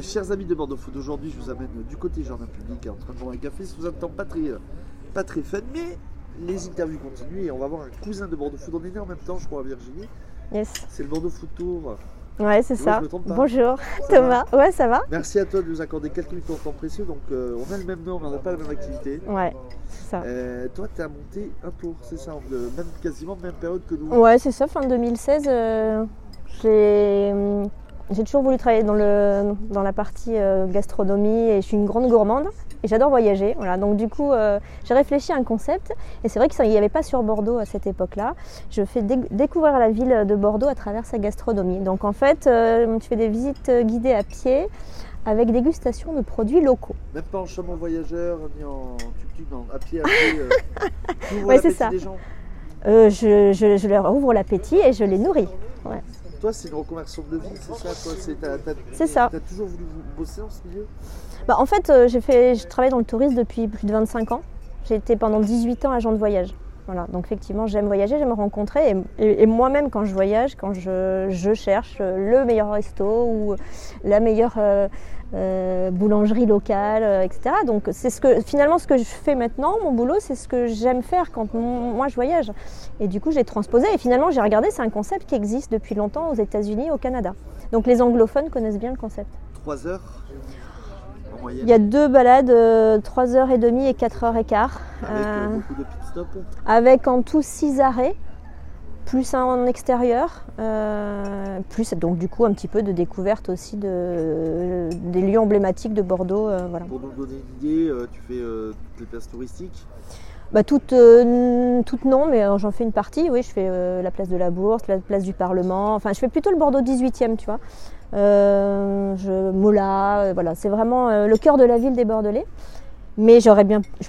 Chers amis de Bordeaux Food, aujourd'hui je vous amène du côté Jardin public en train de boire un café. Ça vous entend pas très fun, mais les interviews continuent et on va voir un cousin de Bordeaux Food. On est né en même temps, je crois, à Virginie. Yes. C'est le Bordeaux Food Tour. Ouais, c'est ça. Bonjour Thomas. Ouais, ça va. Merci à toi de nous accorder quelques minutes de temps précieux. Donc, on a le même nom, mais on n'a pas la même activité. Ouais, c'est ça. Toi, tu as monté un tour, c'est ça, même, quasiment même période que nous. Ouais, c'est ça. Fin 2016, j'ai toujours voulu travailler dans la partie gastronomie et je suis une grande gourmande et j'adore voyager. Voilà. Donc du coup, j'ai réfléchi à un concept et c'est vrai qu'il n'y avait pas sur Bordeaux à cette époque-là. Je fais découvrir la ville de Bordeaux à travers sa gastronomie. Donc en fait, je fais des visites guidées à pied avec dégustation de produits locaux. Même pas en chemin voyageur, ni en tuk-tuk, à pied. Ouais, c'est ça. Des gens. Je leur ouvre l'appétit et je les nourris. Ouais. Toi, c'est une reconversion de vie, c'est ça? C'est ça. Tu as toujours voulu bosser dans ce milieu? Bah, en fait, je travaille dans le tourisme depuis plus de 25 ans. J'ai été pendant 18 ans agent de voyage. Voilà. Donc effectivement, j'aime voyager, j'aime rencontrer. Et moi-même, quand je voyage, quand je cherche le meilleur resto ou la meilleure boulangerie locale, etc. Donc c'est finalement ce que je fais maintenant, mon boulot, c'est ce que j'aime faire quand moi je voyage. Et du coup, j'ai transposé. Et finalement, j'ai regardé, c'est un concept qui existe depuis longtemps aux États-Unis, au Canada. Donc les anglophones connaissent bien le concept. 3 heures en moyenne. Il y a 2 balades, 3h30 et 4h15. Avec beaucoup de pit stops. Avec en tout 6 arrêts, plus un en extérieur, plus donc du coup un petit peu de découverte aussi des lieux emblématiques de Bordeaux. Voilà. Pour nous donner une idée, tu fais toutes les places touristiques? Bah, toutes non, mais j'en fais une partie, oui, je fais la place de la Bourse, la place du Parlement, enfin je fais plutôt le Bordeaux 18e, tu vois. Mola, voilà, c'est vraiment le cœur de la ville des Bordelais. Mais je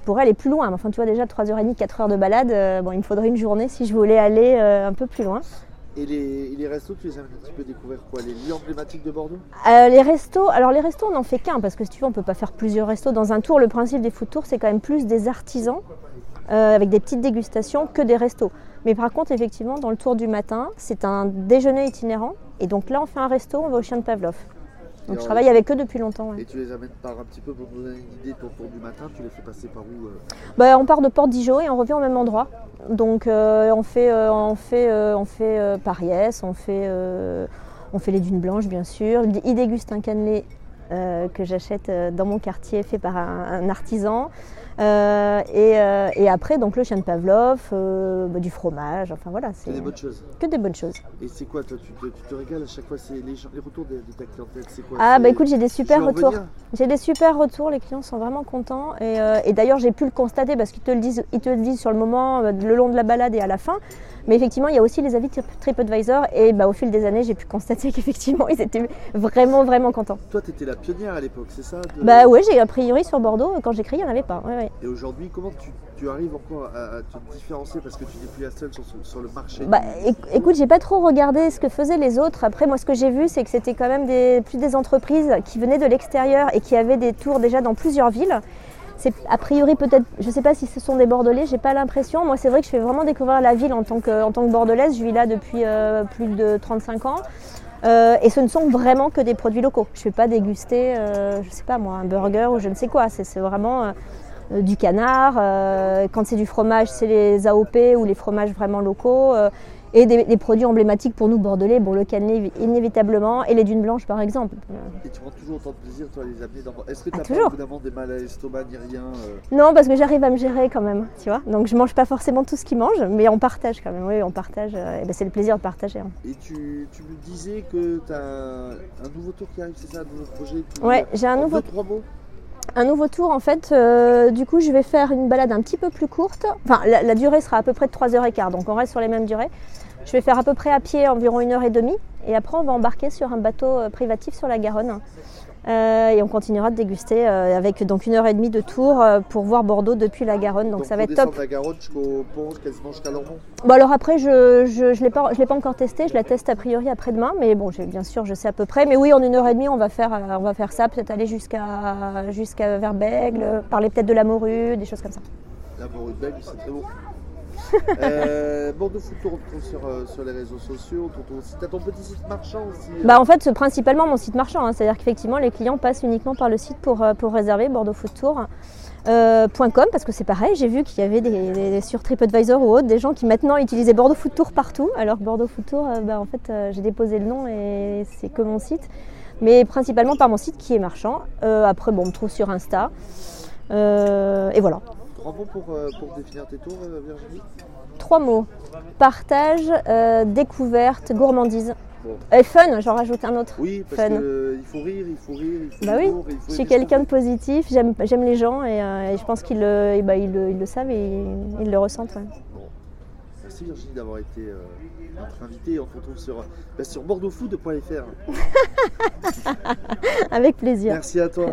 pourrais aller plus loin. Enfin, tu vois, déjà 3h30, 4h de balade, bon, il me faudrait une journée si je voulais aller un peu plus loin. Et les restos, tu les as un petit peu découverts quoi? Les lieux emblématiques de Bordeaux? Les restos, on n'en fait qu'un parce que si tu veux, on ne peut pas faire plusieurs restos dans un tour. Le principe des food tours, c'est quand même plus des artisans avec des petites dégustations que des restos. Mais par contre, effectivement, dans le tour du matin, c'est un déjeuner itinérant. Et donc là, on fait un resto, on va au Chien de Pavlov. Donc je travaille avec eux depuis longtemps. Ouais. Et tu les amènes par un petit peu pour nous donner une idée de ton tour du matin, tu les fais passer par où? Bah, on part de Porte-Dijon et on revient au même endroit. Donc on fait Pariès, on fait les Dunes Blanches bien sûr. Ils dégustent un cannelé que j'achète dans mon quartier fait par un artisan. Et après donc le Chien de Pavlov, du fromage, enfin voilà. C'est des bonnes choses. Que des bonnes choses. Et c'est quoi toi, tu te régales à chaque fois, c'est les retours de ta clientèle, c'est quoi? Ah bah écoute, j'ai des super retours. J'ai des super retours, les clients sont vraiment contents. Et d'ailleurs j'ai pu le constater parce qu'ils te le disent sur le moment, le long de la balade et à la fin. Mais effectivement, il y a aussi les avis de TripAdvisor et bah, au fil des années, j'ai pu constater qu'effectivement, ils étaient vraiment, vraiment contents. Toi, tu étais la pionnière à l'époque, c'est ça? Bah oui, a priori sur Bordeaux, quand j'ai créé, il n'y en avait pas. Ouais. Et aujourd'hui, comment tu arrives encore à te différencier parce que tu n'es plus la seule sur le marché? Bah, écoute, j'ai pas trop regardé ce que faisaient les autres. Après, moi, ce que j'ai vu, c'est que c'était quand même plus des entreprises qui venaient de l'extérieur et qui avaient des tours déjà dans plusieurs villes. C'est a priori peut-être, je ne sais pas si ce sont des Bordelais, j'ai pas l'impression. Moi, c'est vrai que je fais vraiment découvrir la ville en tant que Bordelaise. Je vis là depuis plus de 35 ans. Et ce ne sont vraiment que des produits locaux. Je ne fais pas déguster, je ne sais pas moi, un burger ou je ne sais quoi. C'est vraiment du canard. Quand c'est du fromage, c'est les AOP ou les fromages vraiment locaux. Et des produits emblématiques pour nous, Bordelais, bon, le cannelé inévitablement, et les Dunes Blanches par exemple. Et tu prends toujours autant de plaisir, toi, à les amener dans... Est-ce que tu as pas évidemment des mal à l'estomac ni rien? Non, parce que j'arrive à me gérer quand même, tu vois. Donc je mange pas forcément tout ce qu'ils mangent, mais on partage quand même, oui, on partage. Et ben, c'est le plaisir de partager. Hein. Et tu me disais que tu as un nouveau tour qui arrive, c'est ça, un nouveau projet? Ouais, j'ai un nouveau... 2, 3 mots. Un nouveau tour en fait, du coup je vais faire une balade un petit peu plus courte, enfin la durée sera à peu près de 3h15, donc on reste sur les mêmes durées. Je vais faire à peu près à pied environ 1h30 et après on va embarquer sur un bateau privatif sur la Garonne et on continuera de déguster avec donc 1h30 de tour pour voir Bordeaux depuis la Garonne, donc ça va être top. La Garonne jusqu'au pont, quasiment jusqu'à Lormont. Bon alors après je l'ai pas encore testé, je la teste a priori après-demain, mais bon bien sûr je sais à peu près, mais oui en 1h30 on va faire ça, peut-être aller jusqu'à Vers-Bègle, parler peut-être de la Morue, des choses comme ça. La Morue de Bègle c'est très beau. Bordeaux Food Tour, on te trouve sur les réseaux sociaux. Tu as ton petit site marchand aussi Bah en fait, c'est principalement mon site marchand. Hein. C'est-à-dire qu'effectivement, les clients passent uniquement par le site pour réserver bordeauxfoodtour.com parce que c'est pareil, j'ai vu qu'il y avait sur TripAdvisor ou autre des gens qui maintenant utilisaient Bordeaux Food Tour partout. Alors Bordeaux Food Tour, bah en fait, j'ai déposé le nom et c'est que mon site. Mais principalement par mon site qui est marchand. Après, bon, on me trouve sur Insta. Et voilà. Trois mots pour définir tes tours, Virginie ? Trois mots. Partage, découverte, gourmandise. Bon. Et fun, j'en rajoute un autre. Oui, parce qu'il faut rire, il faut rire, il faut bah rire, oui. Je suis quelqu'un de positif, j'aime les gens et je pense qu'ils ils le savent et ils le ressentent. Ouais. Bon. Merci Virginie d'avoir été notre invitée. On se retrouve sur bordeauxfood.fr. Avec plaisir. Merci à toi.